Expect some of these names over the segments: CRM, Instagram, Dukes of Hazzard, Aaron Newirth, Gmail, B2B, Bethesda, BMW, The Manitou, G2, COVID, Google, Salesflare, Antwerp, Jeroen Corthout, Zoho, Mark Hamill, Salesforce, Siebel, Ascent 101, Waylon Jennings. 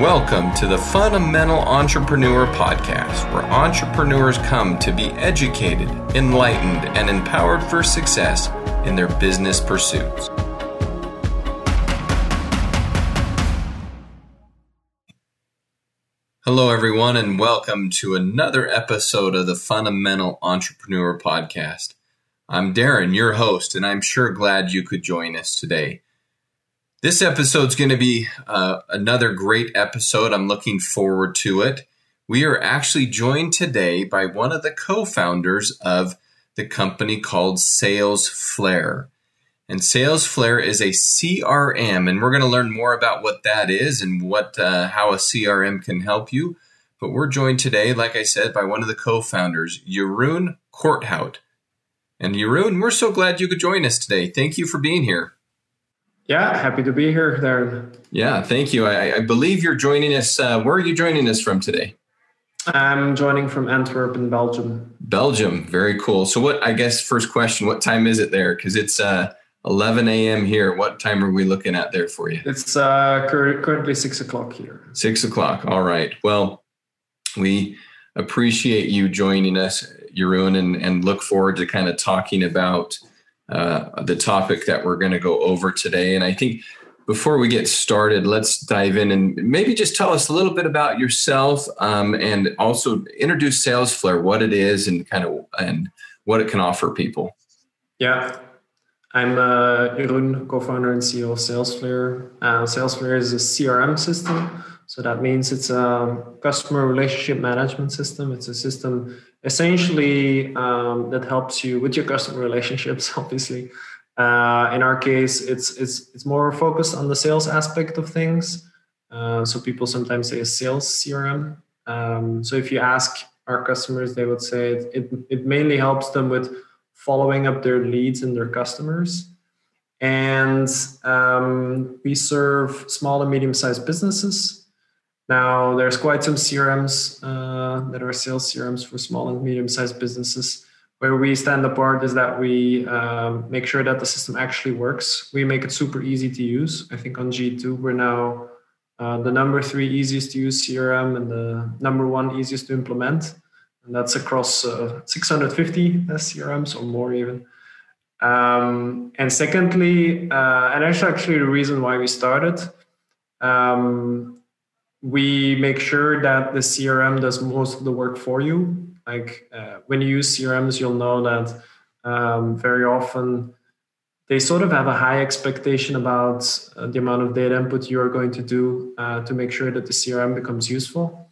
Welcome to the Fundamental Entrepreneur Podcast, where entrepreneurs come to be educated, enlightened, and empowered for success in their business pursuits. Hello, everyone, and welcome to another episode of the Fundamental Entrepreneur Podcast. I'm Darren, your host, and I'm sure glad you could join us today. This episode's going to be another great episode. I'm looking forward to it. We are actually joined today by one of the co-founders of the company called Salesflare. And Salesflare is a CRM, and we're going to learn more about what that is and what how a CRM can help you. But we're joined today, like I said, by one of the co-founders, Jeroen Corthout. And Jeroen, we're so glad you could join us today. Thank you for being here. Yeah, happy to be here, Darren. Yeah, thank you. I believe you're joining us. Where are you joining us from today? I'm joining from Antwerp in Belgium. Belgium, very cool. So what, I guess, first question, what time is it there? Because it's 11 a.m. here. What time are we looking at there for you? It's currently 6 o'clock here. 6 o'clock, all right. Well, we appreciate you joining us, Jeroen, and look forward to kind of talking about the topic that we're going to go over today. And I think before we get started, let's dive in and maybe just tell us a little bit about yourself and also introduce Salesflare, what it is and kind of and what it can offer people. Yeah, I'm Jeroen, co-founder and CEO of Salesflare. Salesflare is a CRM system. So that means it's a customer relationship management system. It's a system essentially that helps you with your customer relationships, obviously. In our case, it's more focused on the sales aspect of things. So people sometimes say a sales CRM. So if you ask our customers, they would say it mainly helps them with following up their leads and their customers. And we serve small and medium-sized businesses. Now, there's quite some CRMs that are sales CRMs for small and medium-sized businesses. Where we stand apart is that we make sure that the system actually works. We make it super easy to use. I think on G2, we're now the number 3 easiest to use CRM and the number 1 easiest to implement. And that's across 650 CRMs or more even. And secondly, and actually the reason why we started, we make sure that the CRM does most of the work for you. Like when you use CRMs, you'll know that very often they sort of have a high expectation about the amount of data input you are going to do to make sure that the CRM becomes useful.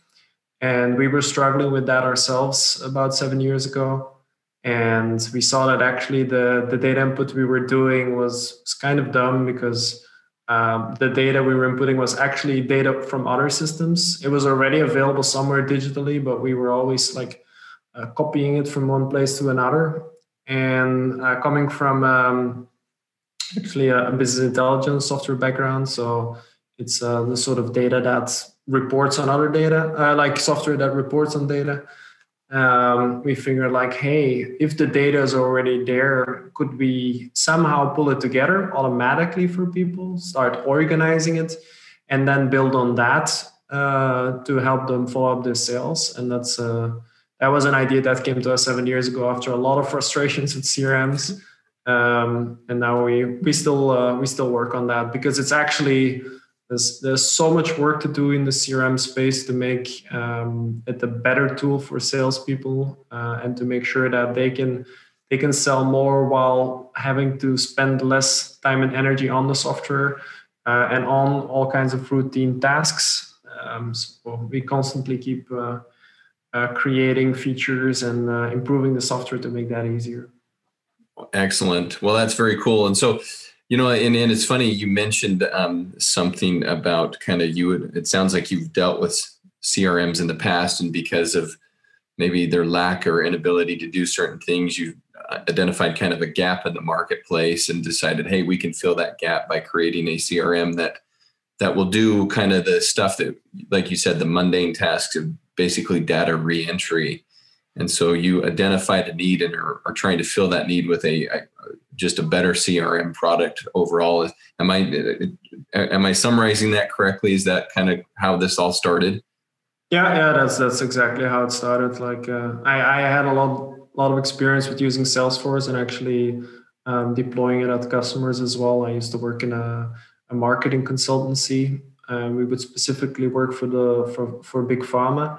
And we were struggling with that ourselves about 7 years ago. And we saw that actually the data input we were doing was kind of dumb because the data we were inputting was actually data from other systems. It was already available somewhere digitally, but we were always like copying it from one place to another. And coming from actually a business intelligence software background, so it's the sort of data that reports on other data, like software that reports on data. We figured like, hey, if the data is already there, could we somehow pull it together automatically for people, start organizing it, and then build on that to help them follow up their sales? And that was an idea that came to us 7 years ago after a lot of frustrations with CRMs. And now we still work on that because it's actually... There's so much work to do in the CRM space to make it a better tool for salespeople and to make sure that they can sell more while having to spend less time and energy on the software and on all kinds of routine tasks. So we constantly keep creating features and improving the software to make that easier. Excellent. Well, that's very cool. And so... You know, and it's funny, you mentioned something about kind of it sounds like you've dealt with CRMs in the past, and because of maybe their lack or inability to do certain things, you've identified kind of a gap in the marketplace and decided, hey, we can fill that gap by creating a CRM that will do kind of the stuff that, like you said, the mundane tasks of basically data reentry. And so you identified a need and are trying to fill that need with a just a better CRM product overall. Am I summarizing that correctly? Is that kind of how this all started? Yeah, that's exactly how it started. Like I had a lot of experience with using Salesforce and actually deploying it at customers as well. I used to work in a marketing consultancy. We would specifically work for Big Pharma.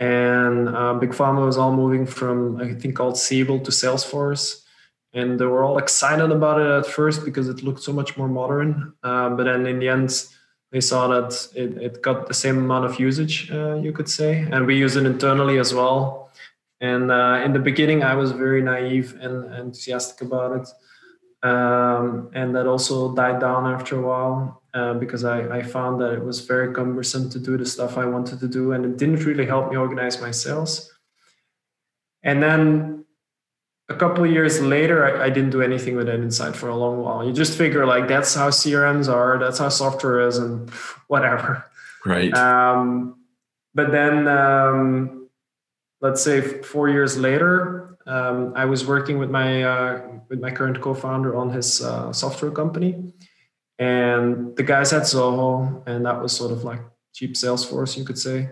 And Big Pharma was all moving from, I think, called Siebel to Salesforce. And they were all excited about it at first because it looked so much more modern. But then in the end, they saw that it got the same amount of usage, you could say. And we use it internally as well. And in the beginning, I was very naive and enthusiastic about it. And that also died down after a while because I found that it was very cumbersome to do the stuff I wanted to do. And it didn't really help me organize my sales. And then a couple of years later, I didn't do anything with that insight for a long while. You just figure like, that's how CRMs are, that's how software is, and whatever. Right. But then, let's say 4 years later, I was working with my current co-founder on his software company, and the guys at Zoho, and that was sort of like cheap Salesforce, you could say.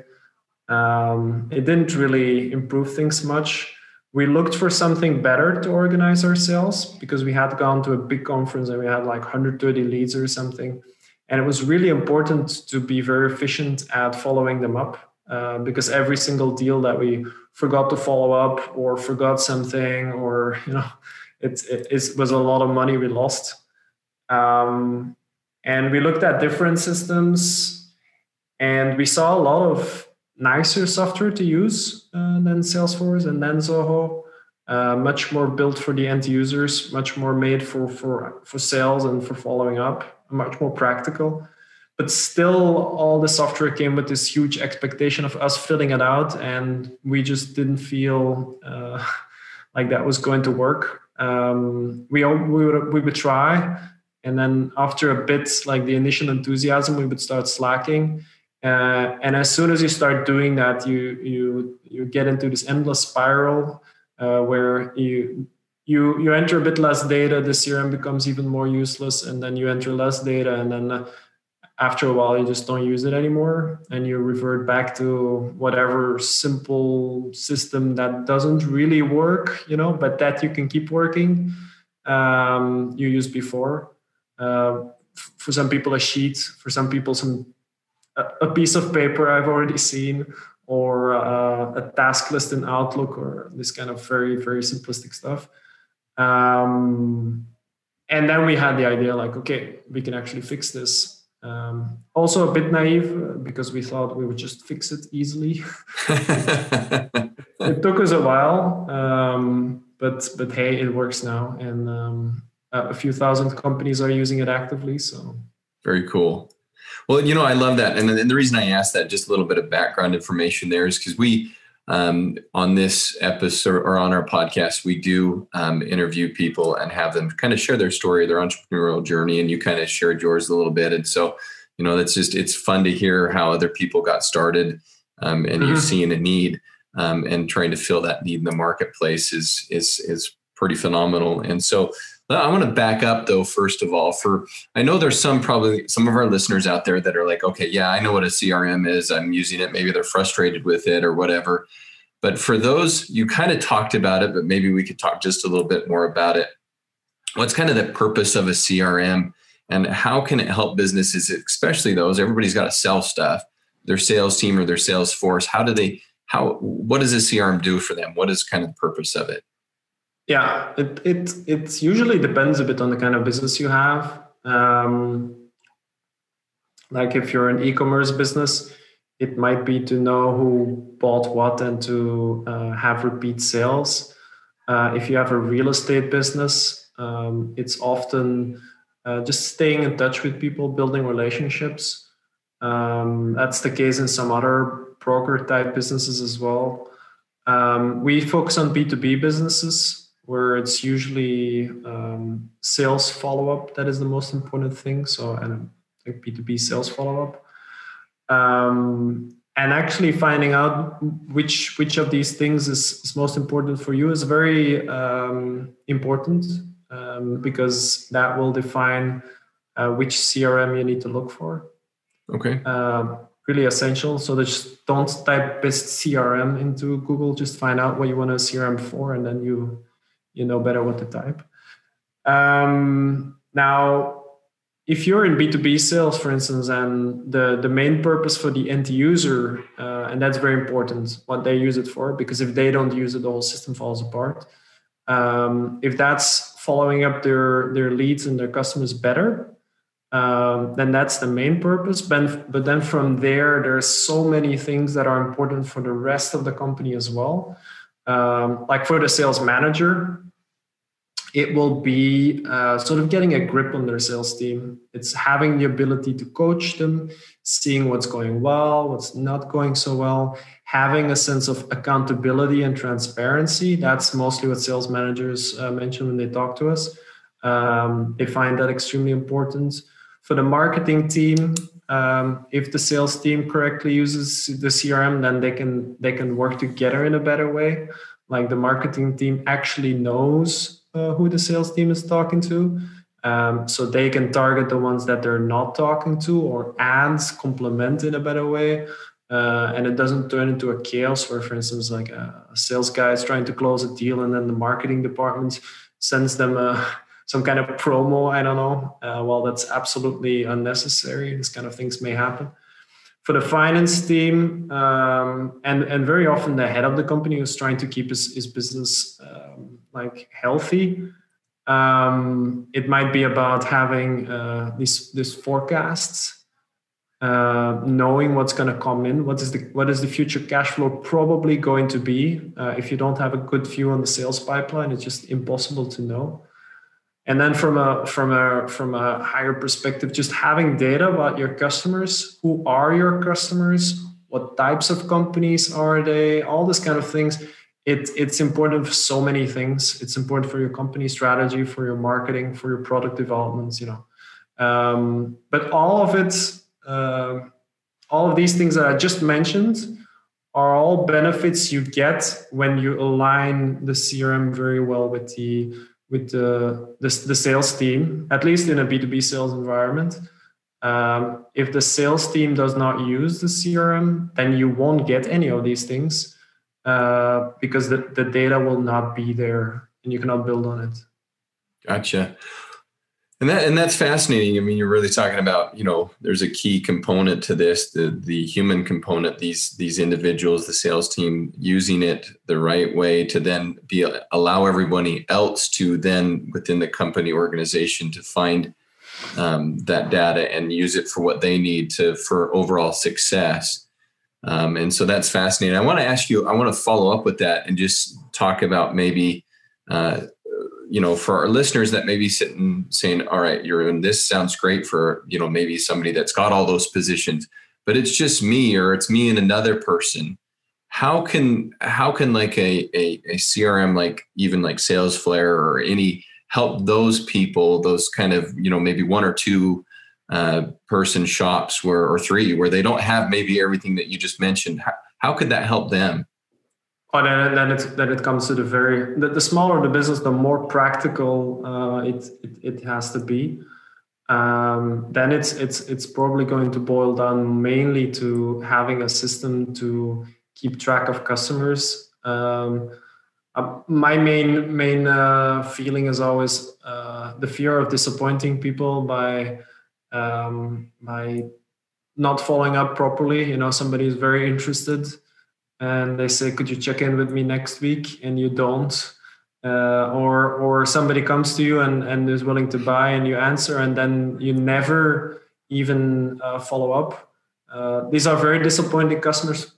It didn't really improve things much. We looked for something better to organize our sales because we had gone to a big conference and we had like 130 leads or something. And it was really important to be very efficient at following them up because every single deal that we forgot to follow up or forgot something or, you know, it was a lot of money we lost. And we looked at different systems and we saw a lot of nicer software to use than Salesforce and then Zoho, much more built for the end users, much more made for sales and for following up, much more practical. But still, all the software came with this huge expectation of us filling it out, and we just didn't feel like that was going to work. We would try, and then after a bit, like the initial enthusiasm, we would start slacking. And as soon as you start doing that, you get into this endless spiral where you enter a bit less data, the CRM becomes even more useless, and then you enter less data, and then after a while you just don't use it anymore, and you revert back to whatever simple system that doesn't really work, you know, but that you can keep working you used before. For some people a sheet, for some people a piece of paper I've already seen, or a task list in Outlook, or this kind of very, very simplistic stuff. And then we had the idea like, okay, we can actually fix this. Also a bit naive because we thought we would just fix it easily. It took us a while, but hey, it works now. And a few thousand companies are using it actively. So very cool. Well, you know, I love that. And the reason I asked that, just a little bit of background information there, is because we, on this episode or on our podcast, we do interview people and have them kind of share their story, their entrepreneurial journey. And you kind of shared yours a little bit. And so, you know, that's just, it's fun to hear how other people got started and you seeing a need and trying to fill that need in the marketplace is pretty phenomenal. And so, I want to back up though, first of all, I know there's some of our listeners out there that are like, okay, yeah, I know what a CRM is. I'm using it. Maybe they're frustrated with it or whatever. But for those, you kind of talked about it, but maybe we could talk just a little bit more about it. What's kind of the purpose of a CRM and how can it help businesses, especially those, everybody's got to sell stuff, their sales team or their sales force. What does a CRM do for them? What is kind of the purpose of it? Yeah, it usually depends a bit on the kind of business you have. Like if you're an e-commerce business, it might be to know who bought what and to have repeat sales. If you have a real estate business, it's often just staying in touch with people, building relationships. That's the case in some other broker type businesses as well. We focus on B2B businesses, where it's usually sales follow-up that is the most important thing. So, and like B2B sales follow-up, and actually finding out which of these things is most important for you is very important because that will define which CRM you need to look for. Okay. Really essential. So just don't type best CRM into Google. Just find out what you want a CRM for, and then you know better what to type. Now, if you're in B2B sales, for instance, and the main purpose for the end user, and that's very important, what they use it for, because if they don't use it, the whole system falls apart. If that's following up their leads and their customers better, then that's the main purpose. But then from there's so many things that are important for the rest of the company as well. Like for the sales manager, it will be sort of getting a grip on their sales team. It's having the ability to coach them, seeing what's going well, what's not going so well, having a sense of accountability and transparency. That's mostly what sales managers mention when they talk to us. They find that extremely important. For the marketing team, if the sales team correctly uses the CRM, then they can work together in a better way. Like the marketing team actually knows who the sales team is talking to. So they can target the ones that they're not talking to or complement in a better way. And it doesn't turn into a chaos where, for instance, like a sales guy is trying to close a deal and then the marketing department sends them some kind of promo, I don't know. Well, that's absolutely unnecessary. These kind of things may happen. For the finance team, and very often the head of the company who's trying to keep his business like healthy, it might be about having these forecasts, knowing what's going to come in, what is the future cash flow probably going to be. If you don't have a good view on the sales pipeline, it's just impossible to know. And then from a higher perspective, just having data about your customers. Who are your customers? What types of companies are they? All these kind of things. It's important for so many things. It's important for your company strategy, for your marketing, for your product developments, you know. But all of these things that I just mentioned are all benefits you get when you align the CRM very well with the sales team, at least in a B2B sales environment. If the sales team does not use the CRM, then you won't get any of these things because the data will not be there and you cannot build on it. Gotcha. And that's fascinating. I mean, you're really talking about, you know, there's a key component to this, the human component, these individuals, the sales team using it the right way to then allow everybody else to then within the company organization to find that data and use it for what they need for overall success. And so that's fascinating. I want to follow up with that and just talk about maybe, you know, for our listeners that may be sitting saying, all right, Jeroen, this sounds great for, you know, maybe somebody that's got all those positions, but it's just me or it's me and another person. How can like a CRM, like even like Salesflare or any help those people, those kind of, you know, maybe one or two person shops or three where they don't have maybe everything that you just mentioned? How could that help them? But then it comes to the smaller the business, the more practical it has to be. Then it's probably going to boil down mainly to having a system to keep track of customers. My main feeling is always the fear of disappointing people by not following up properly. You know, somebody is very interested, and they say, could you check in with me next week? And you don't. Or somebody comes to you and is willing to buy and you answer and then you never even follow up. These are very disappointing customers,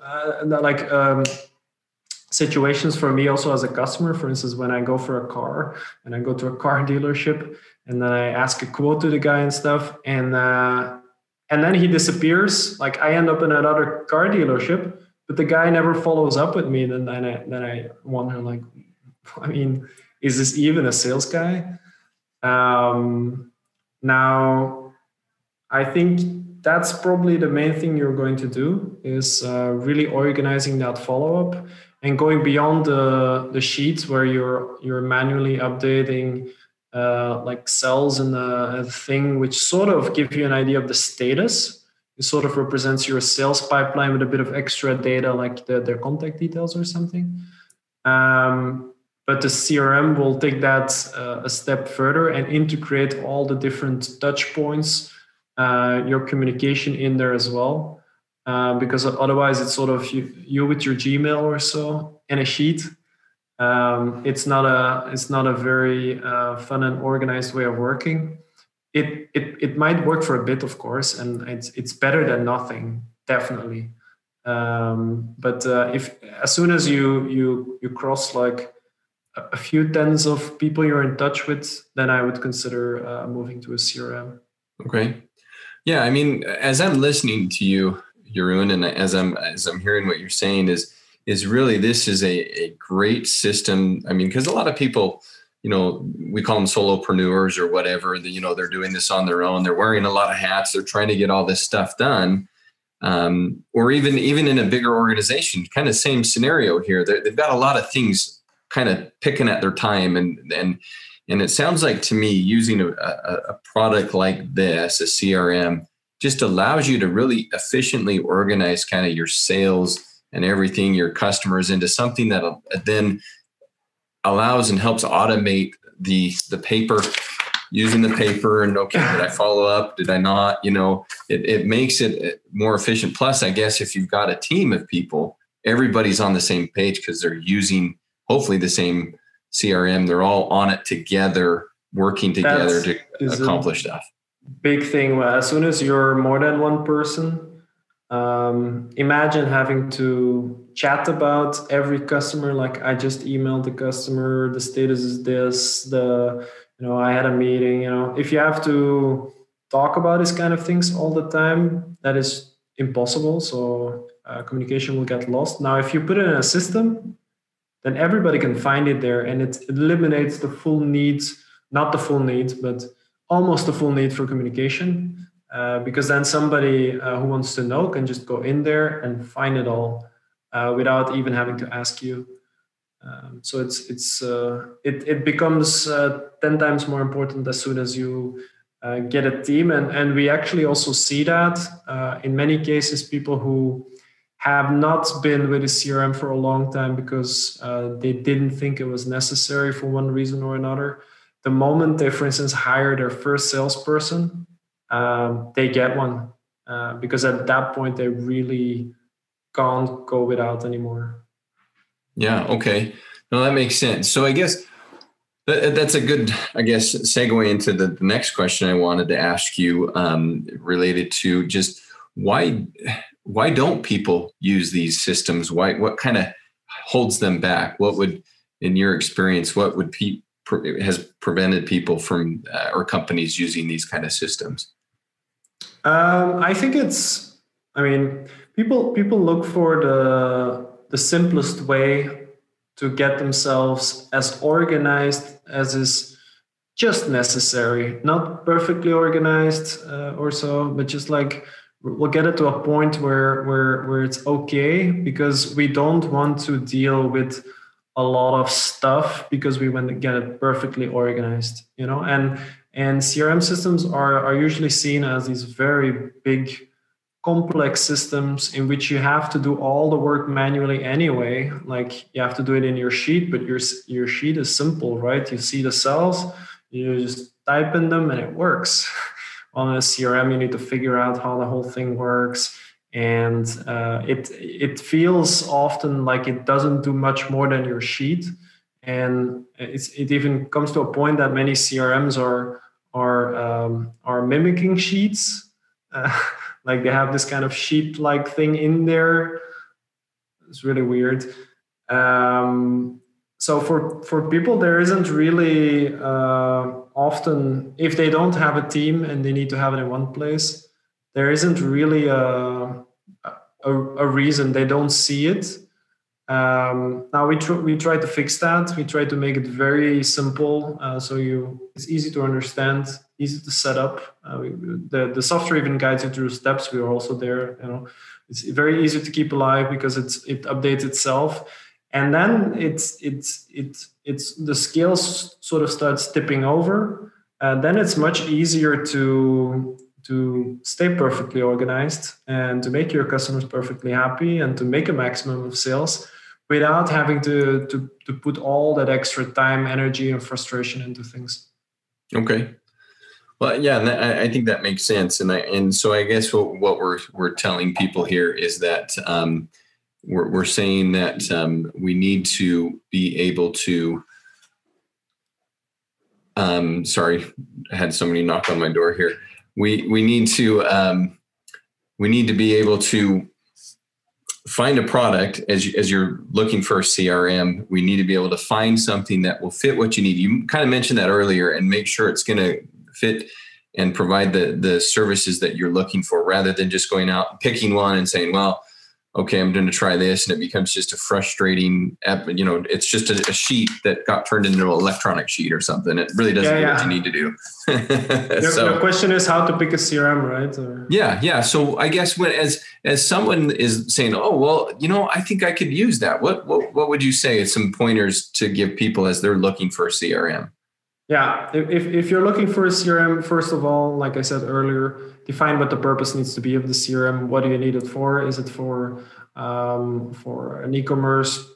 situations for me also as a customer. For instance, when I go for a car and I go to a car dealership and then I ask a quote to the guy and stuff and then he disappears. Like I end up in another car dealership, but the guy never follows up with me. Then I wonder, like, I mean, is this even a sales guy? Now, I think that's probably the main thing you're going to do is really organizing that follow-up and going beyond the sheets where you're manually updating like cells in a thing, which sort of give you an idea of the status. It sort of represents your sales pipeline with a bit of extra data, like their contact details or something. But the CRM will take that a step further and integrate all the different touch points, your communication in there as well. Because otherwise it's sort of you with your Gmail or so and a sheet. It's not a very fun and organized way of working. It might work for a bit, of course, and it's better than nothing, definitely. But as soon as you cross like a few tens of people you're in touch with, then I would consider moving to a CRM. Okay. Yeah, I mean, as I'm listening to you, Jeroen, and as I'm hearing what you're saying, is really this is a great system. I mean, because a lot of people, you know, we call them solopreneurs or whatever, you know, they're doing this on their own. They're wearing a lot of hats. They're trying to get all this stuff done. Or even in a bigger organization, kind of same scenario here. They've got a lot of things kind of picking at their time. And it sounds like to me using a product like this, a CRM, just allows you to really efficiently organize kind of your sales and everything, your customers, into something that then allows and helps automate the paper, using the paper and, okay, did I follow up? Did I not? You know, it makes it more efficient. Plus, I guess if you've got a team of people, everybody's on the same page because they're using hopefully the same CRM. They're all on it together, working together to accomplish stuff. Big thing. As soon as you're more than one person, imagine having to chat about every customer. Like, I just emailed the customer, the status is this, I had a meeting, if you have to talk about these kind of things all the time, that is impossible. So communication will get lost. Now, if you put it in a system, then everybody can find it there, and it eliminates the full need, not the full need, but almost the full need for communication, because then somebody who wants to know can just go in there and find it all without even having to ask you. So it becomes 10 times more important as soon as you get a team. And we actually also see that in many cases, people who have not been with a CRM for a long time because they didn't think it was necessary for one reason or another. The moment they, for instance, hire their first salesperson, they get one because at that point they really can't go without anymore. Yeah. Okay. No, that makes sense. So I guess that's a good, segue into the next question I wanted to ask you related to just why don't people use these systems? What kind of holds them back? What would, in your experience, has prevented people from or companies using these kind of systems? I think it's, people look for the simplest way to get themselves as organized as is just necessary, not perfectly organized or so, but just like we'll get it to a point where it's okay, because we don't want to deal with a lot of stuff because we want to get it perfectly organized, and CRM systems are usually seen as these very big, complex systems in which you have to do all the work manually anyway. Like, you have to do it in your sheet, but your sheet is simple, right? You see the cells, you just type in them and it works. On a CRM, you need to figure out how the whole thing works. And it feels often like it doesn't do much more than your sheet, and it even comes to a point that many CRMs are mimicking sheets, like they have this kind of sheet-like thing in there. It's really weird. So for people, there isn't really often, if they don't have a team and they need to have it in one place, there isn't really a reason. They don't see it. Now we try to fix that. We try to make it very simple, so it's easy to understand, easy to set up. The software even guides you through steps. We are also there. It's very easy to keep alive because it updates itself. And then it's the scale sort of starts tipping over. Then it's much easier to stay perfectly organized and to make your customers perfectly happy and to make a maximum of sales without having to put all that extra time, energy, and frustration into things. Okay. Well, yeah, I think that makes sense. And so I guess what we're telling people here is that we're saying that we need to be able to. Sorry, I had somebody knock on my door here. We need to be able to find a product as you're looking for a CRM. We need to be able to find something that will fit what you need. You kind of mentioned that earlier, and make sure it's going to fit and provide the services that you're looking for, rather than just going out and picking one and saying, well, okay, I'm going to try this. And it becomes just a frustrating, it's just a sheet that got turned into an electronic sheet or something. It really doesn't do what you need to do. The question is how to pick a CRM, right? Yeah. So I guess when, as someone is saying, oh, well, I think I could use that. What would you say is some pointers to give people as they're looking for a CRM? Yeah, if you're looking for a CRM, first of all, like I said earlier, define what the purpose needs to be of the CRM. What do you need it for? Is it for an e-commerce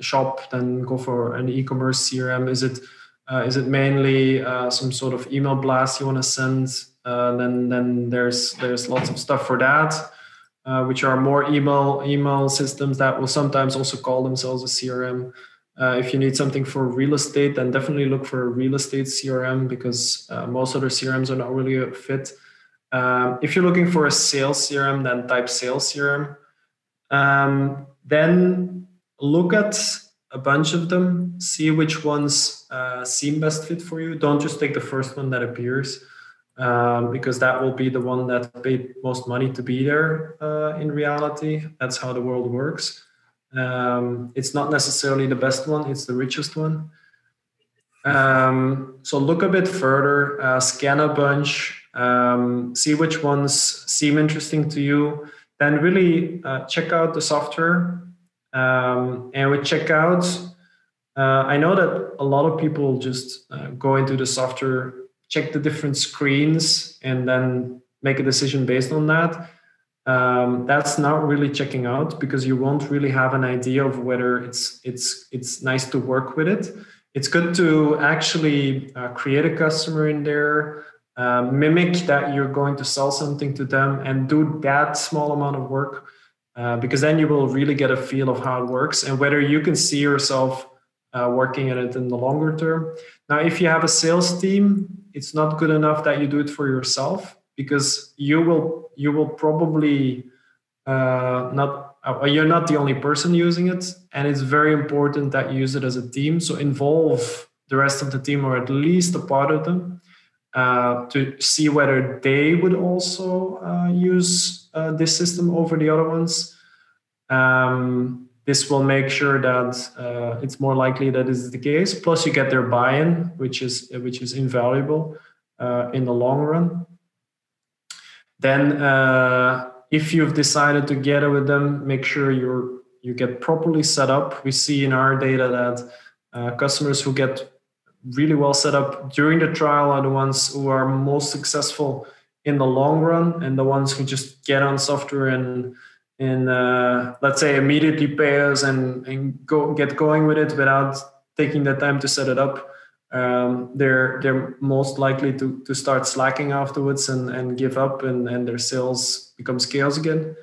shop? Then go for an e-commerce CRM. Is it mainly some sort of email blast you want to send? Then there's lots of stuff for that, which are more email systems that will sometimes also call themselves a CRM. If you need something for real estate, then definitely look for a real estate CRM, because most other CRMs are not really a fit. If you're looking for a sales CRM, then type sales CRM. Then look at a bunch of them, see which ones seem best fit for you. Don't just take the first one that appears, because that will be the one that paid most money to be there in reality. That's how the world works. It's not necessarily the best one, it's the richest one. So look a bit further, scan a bunch, see which ones seem interesting to you. Then really check out the software. And with checkout, I know that a lot of people just go into the software, check the different screens, and then make a decision based on that. That's not really checking out, because you won't really have an idea of whether it's nice to work with it. It's good to actually create a customer in there, mimic that you're going to sell something to them, and do that small amount of work, because then you will really get a feel of how it works and whether you can see yourself working at it in the longer term. Now, if you have a sales team, it's not good enough that you do it for yourself, because you will probably you're not the only person using it. And it's very important that you use it as a team. So involve the rest of the team, or at least a part of them, to see whether they would also use this system over the other ones. This will make sure that it's more likely that is the case. Plus you get their buy-in, which is invaluable in the long run. Then if you've decided to get it with them, make sure you get properly set up. We see in our data that customers who get really well set up during the trial are the ones who are most successful in the long run, and the ones who just get on software and let's say immediately pay us and get going with it without taking the time to set it up. They're most likely to start slacking afterwards and give up, and their sales becomes chaos again.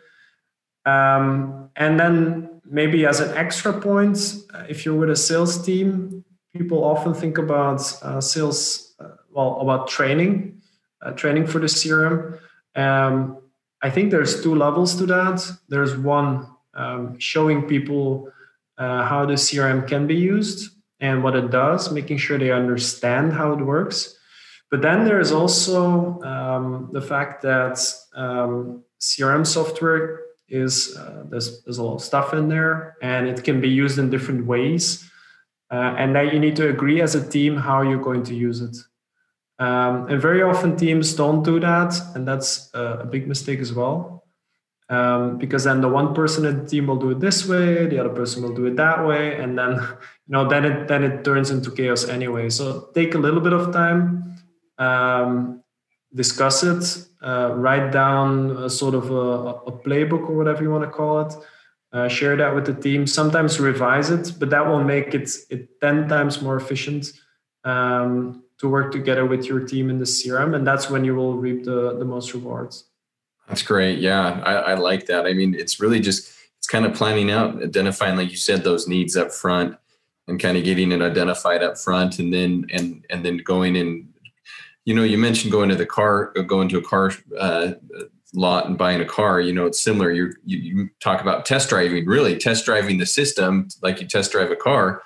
And then maybe as an extra point, if you're with a sales team, people often think about about training for the CRM. I think there's two levels to that. There's one, showing people how the CRM can be used and what it does, making sure they understand how it works. But then there's also the fact that CRM software is, there's a lot of stuff in there, and it can be used in different ways. And that you need to agree as a team how you're going to use it. And very often teams don't do that, and that's a big mistake as well. Because then the one person in the team will do it this way, the other person will do it that way, and then it turns into chaos anyway. So take a little bit of time, discuss it, write down a sort of a playbook or whatever you want to call it, share that with the team. Sometimes revise it, but that will make it 10 times more efficient to work together with your team in the CRM, and that's when you will reap the most rewards. That's great. Yeah, I like that. I mean, it's really just, it's kind of planning out, identifying, like you said, those needs up front and kind of getting it identified up front, and then going in. You know, you mentioned going to a car lot and buying a car. You know, it's similar. You talk about test driving, really test driving the system like you test drive a car.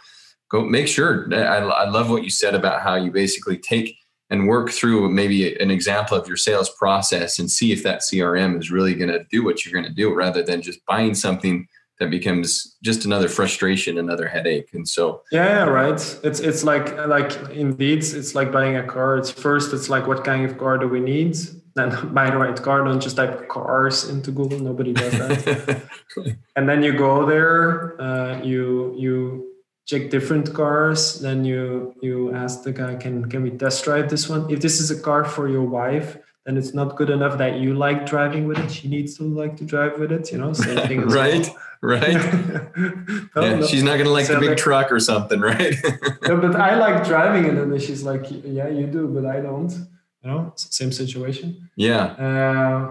Go make sure. I love what you said about how you basically take and work through maybe an example of your sales process and see if that CRM is really going to do what you're going to do, rather than just buying something that becomes just another frustration, another headache. And so, yeah, right. It's like indeed, it's like buying a car. It's like, what kind of car do we need? Then buy the right car. Don't just type cars into Google. Nobody does that. And then you go there, you check different cars. Then you ask the guy, can we test drive this one? If this is a car for your wife, then it's not good enough that you like driving with it. She needs to like to drive with it, you know? Same thing. Right. No, yeah, no. She's not going to like the big truck or something, right? No, but I like driving it. And then she's like, yeah, you do, but I don't, you know, same situation. Yeah.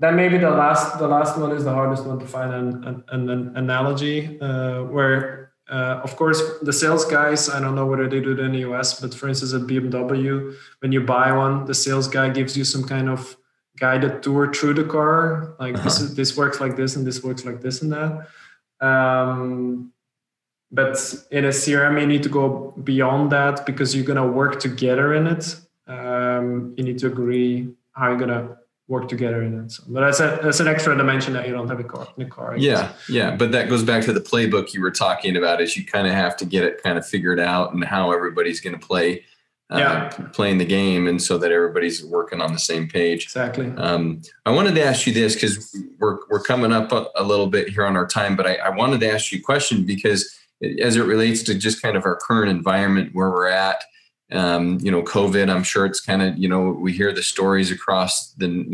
Then maybe the last one is the hardest one to find an analogy where... of course, the sales guys, I don't know whether they do it in the US, but for instance, at BMW, when you buy one, the sales guy gives you some kind of guided tour through the car. Like this works like this, and this works like this and that. But in a CRM, you need to go beyond that because you're going to work together in it. You need to agree how you're going to work together in it. So, but that's an extra dimension that you don't have in a car. Yeah. But that goes back to the playbook you were talking about, is you kind of have to get it kind of figured out and how everybody's going to play, playing the game. And so that everybody's working on the same page. Exactly. I wanted to ask you this because we're coming up a little bit here on our time, but I wanted to ask you a question because as it relates to just kind of our current environment where we're at, you know, COVID, I'm sure it's kind of, you know, we hear the stories across the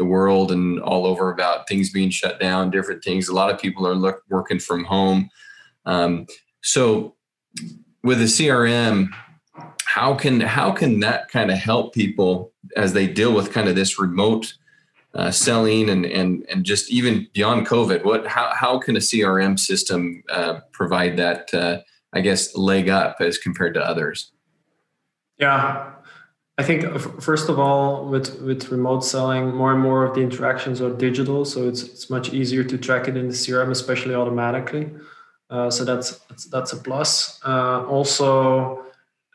world and all over about things being shut down, different things. A lot of people are working from home. So with a CRM, how can that kind of help people as they deal with kind of this remote selling and just even beyond COVID? How can a CRM system provide that, I guess, leg up as compared to others? Yeah, I think first of all, with remote selling, more and more of the interactions are digital, so it's much easier to track it in the CRM, especially automatically. So that's a plus. Also,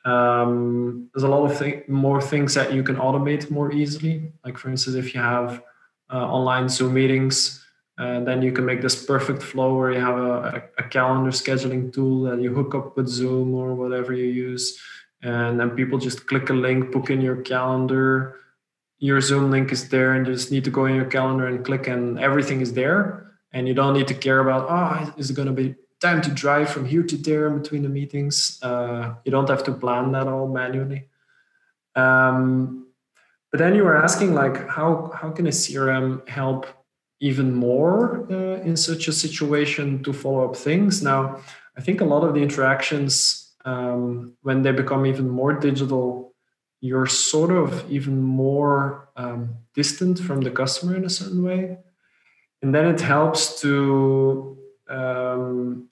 there's a lot of more things that you can automate more easily. Like for instance, if you have online Zoom meetings, then you can make this perfect flow where you have a calendar scheduling tool that you hook up with Zoom or whatever you use. And then people just click a link, book in your calendar. Your Zoom link is there, and you just need to go in your calendar and click, and everything is there. And you don't need to care about, is it going to be time to drive from here to there in between the meetings? You don't have to plan that all manually. But then you were asking, like, how can a CRM help even more in such a situation to follow up things? Now, I think a lot of the interactions, when they become even more digital, you're sort of even more distant from the customer in a certain way. And then it helps to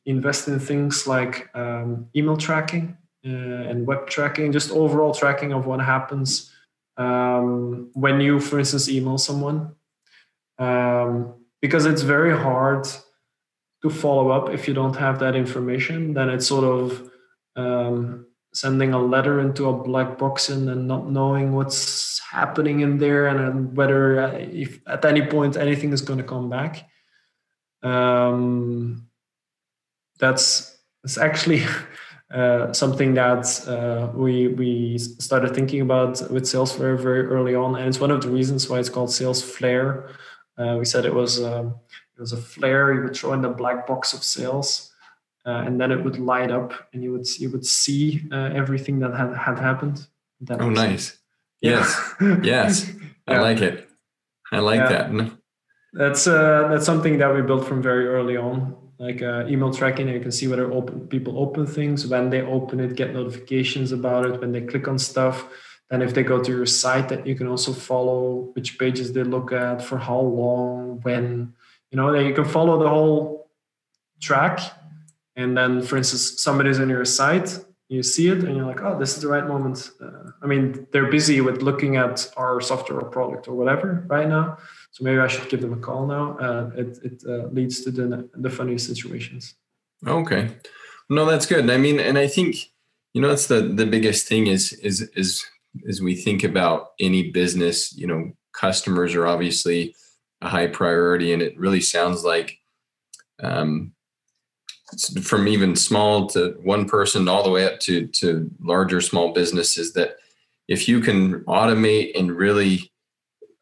invest in things like email tracking and web tracking, just overall tracking of what happens when you, for instance, email someone. Because it's very hard to follow up if you don't have that information. Then it's sort of sending a letter into a black box and then not knowing what's happening in there and whether if at any point anything is going to come back. That's actually something that we started thinking about with Salesflare very early on. And it's one of the reasons why it's called Salesflare. We said it was a flare you would throw in the black box of sales, and then it would light up, and you would see everything that had happened. That oh, nice! Yes, yes, I like it. I like that. That's something that we built from very early on, like email tracking. And you can see whether people open things, when they open it, get notifications about it, when they click on stuff. And if they go to your site, that you can also follow which pages they look at, for how long, when, you can follow the whole track. And then, for instance, somebody's on your site, you see it and you're like, oh, this is the right moment. They're busy with looking at our software or product or whatever right now. So maybe I should give them a call now. It leads to the funniest situations. Okay. No, that's good. I mean, and I think, that's the biggest thing is as we think about any business, customers are obviously a high priority, and it really sounds like from even small to one person all the way up to larger small businesses, that if you can automate and really,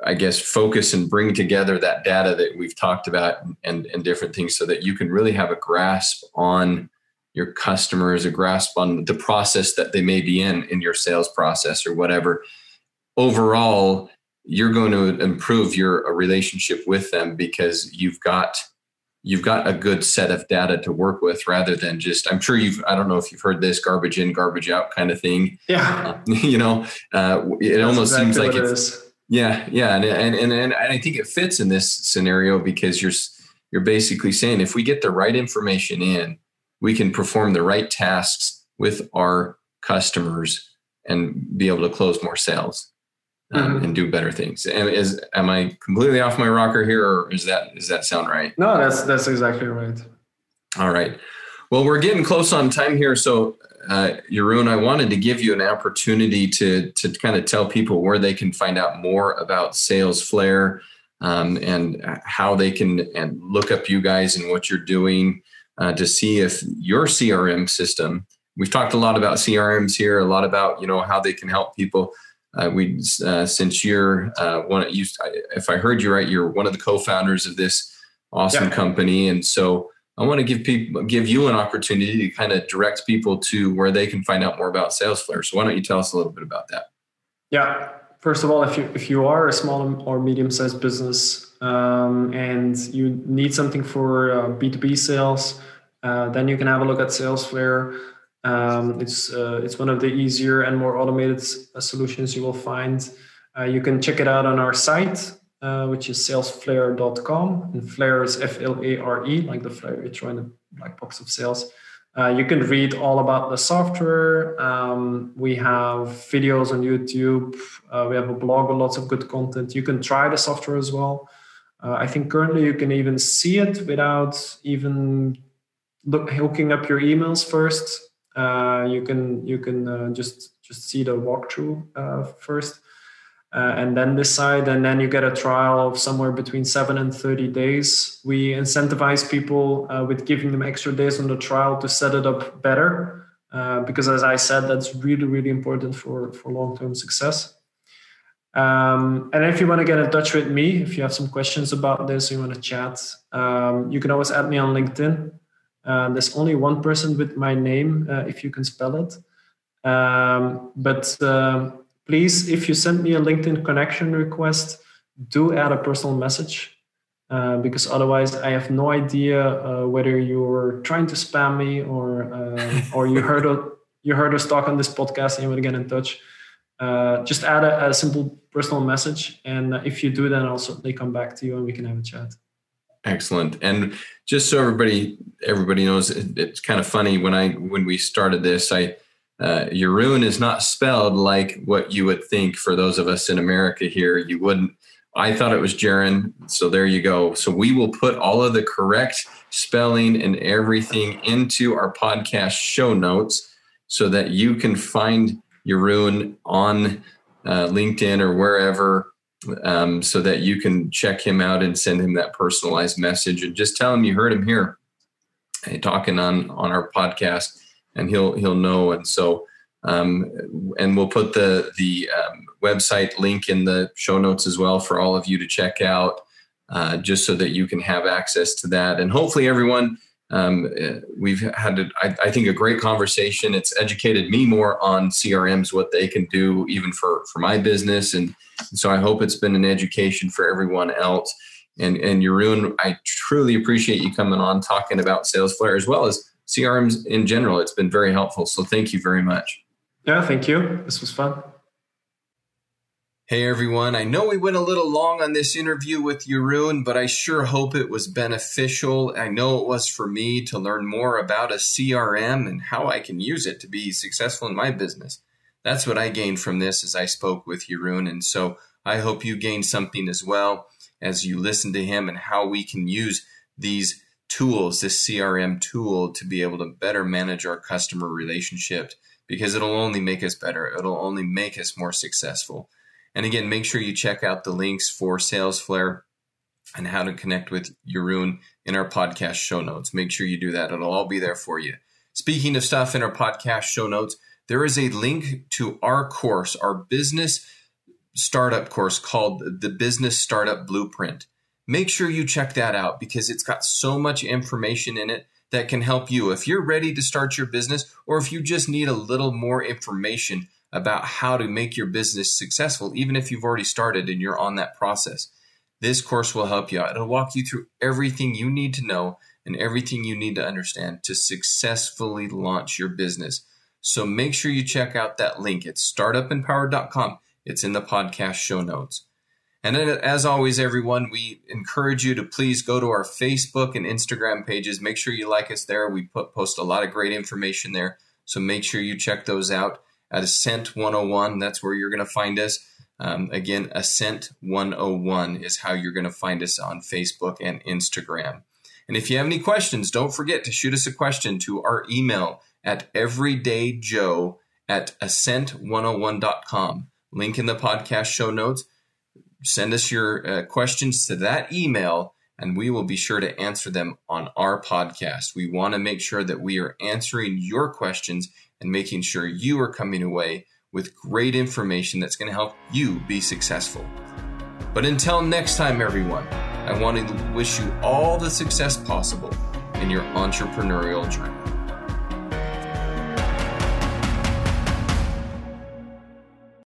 I guess, focus and bring together that data that we've talked about and different things so that you can really have a grasp on your customers, a grasp on the process that they may be in your sales process or whatever. Overall, you're going to improve your relationship with them because you've got a good set of data to work with, rather than just, I'm sure I don't know if you've heard this garbage in, garbage out kind of thing. Yeah. It almost seems like it's, yeah. And I think it fits in this scenario because you're basically saying, if we get the right information in, we can perform the right tasks with our customers and be able to close more sales and do better things. And am I completely off my rocker here, or does that sound right? No, that's exactly right. All right. Well, we're getting close on time here. So Jeroen, I wanted to give you an opportunity to kind of tell people where they can find out more about Salesflare and how they can and look up you guys and what you're doing. To see if your CRM system, we've talked a lot about CRMs here, a lot about, how they can help people. Since you're if I heard you right, you're one of the co-founders of this awesome company. And so I want to give you an opportunity to kind of direct people to where they can find out more about Salesflare. So why don't you tell us a little bit about that? Yeah. First of all, if you are a small or medium-sized business and you need something for B2B sales, then you can have a look at Salesflare. It's one of the easier and more automated solutions you will find. You can check it out on our site, which is salesflare.com. And Flare is F-L-A-R-E, like the flare you throw in the black box of sales. You can read all about the software. We have videos on YouTube. We have a blog with lots of good content. You can try the software as well. I think currently you can even see it without even hooking up your emails first. You can just see the walkthrough first, and then decide. And then you get a trial of somewhere between 7 and 30 days. We incentivize people with giving them extra days on the trial to set it up better. Because as I said, that's really, really important for long-term success. And if you want to get in touch with me, if you have some questions about this, you want to chat, you can always add me on LinkedIn. There's only one person with my name, if you can spell it. Please, if you send me a LinkedIn connection request, do add a personal message, because otherwise I have no idea whether you're trying to spam me or you heard us talk on this podcast and you want to get in touch. Just add a simple personal message, and if you do, then I'll certainly come back to you and we can have a chat. Excellent. And just so everybody knows, it's kind of funny when we started this, Jeroen is not spelled like what you would think. For those of us in America here, you wouldn't. I thought it was Jeroen. So there you go. So we will put all of the correct spelling and everything into our podcast show notes so that you can find Jeroen on LinkedIn or wherever, so that you can check him out and send him that personalized message and just tell him you heard him here talking on our podcast. And he'll know. And so, and we'll put the website link in the show notes as well for all of you to check out. just so that you can have access to that. And hopefully everyone, we've had, I think, a great conversation. It's educated me more on CRMs, what they can do even for my business. And so I hope it's been an education for everyone else. And Jeroen, I truly appreciate you coming on, talking about Salesflare as well as CRMs in general. It's been very helpful. So thank you very much. Yeah, thank you. This was fun. Hey, everyone. I know we went a little long on this interview with Jeroen, but I sure hope it was beneficial. I know it was for me to learn more about a CRM and how I can use it to be successful in my business. That's what I gained from this as I spoke with Jeroen. And so I hope you gained something as well as you listen to him and how we can use these tools, this CRM tool, to be able to better manage our customer relationship, because it'll only make us better. It'll only make us more successful. And again, make sure you check out the links for Salesflare and how to connect with Jeroen in our podcast show notes. Make sure you do that. It'll all be there for you. Speaking of stuff in our podcast show notes, there is a link to our course, our business startup course called the Business Startup Blueprint. Make sure you check that out because it's got so much information in it that can help you. If you're ready to start your business, or if you just need a little more information about how to make your business successful, even if you've already started and you're on that process, this course will help you out. It'll walk you through everything you need to know and everything you need to understand to successfully launch your business. So make sure you check out that link. It's startupempowered.com. It's in the podcast show notes. And then, as always, everyone, we encourage you to please go to our Facebook and Instagram pages. Make sure you like us there. We post a lot of great information there. So make sure you check those out at Ascent 101. That's where you're going to find us. Again, Ascent 101 is how you're going to find us on Facebook and Instagram. And if you have any questions, don't forget to shoot us a question to our email at everydayjoe@ascent101.com. Link in the podcast show notes. Send us your questions to that email, and we will be sure to answer them on our podcast. We want to make sure that we are answering your questions and making sure you are coming away with great information that's going to help you be successful. But until next time, everyone, I want to wish you all the success possible in your entrepreneurial journey.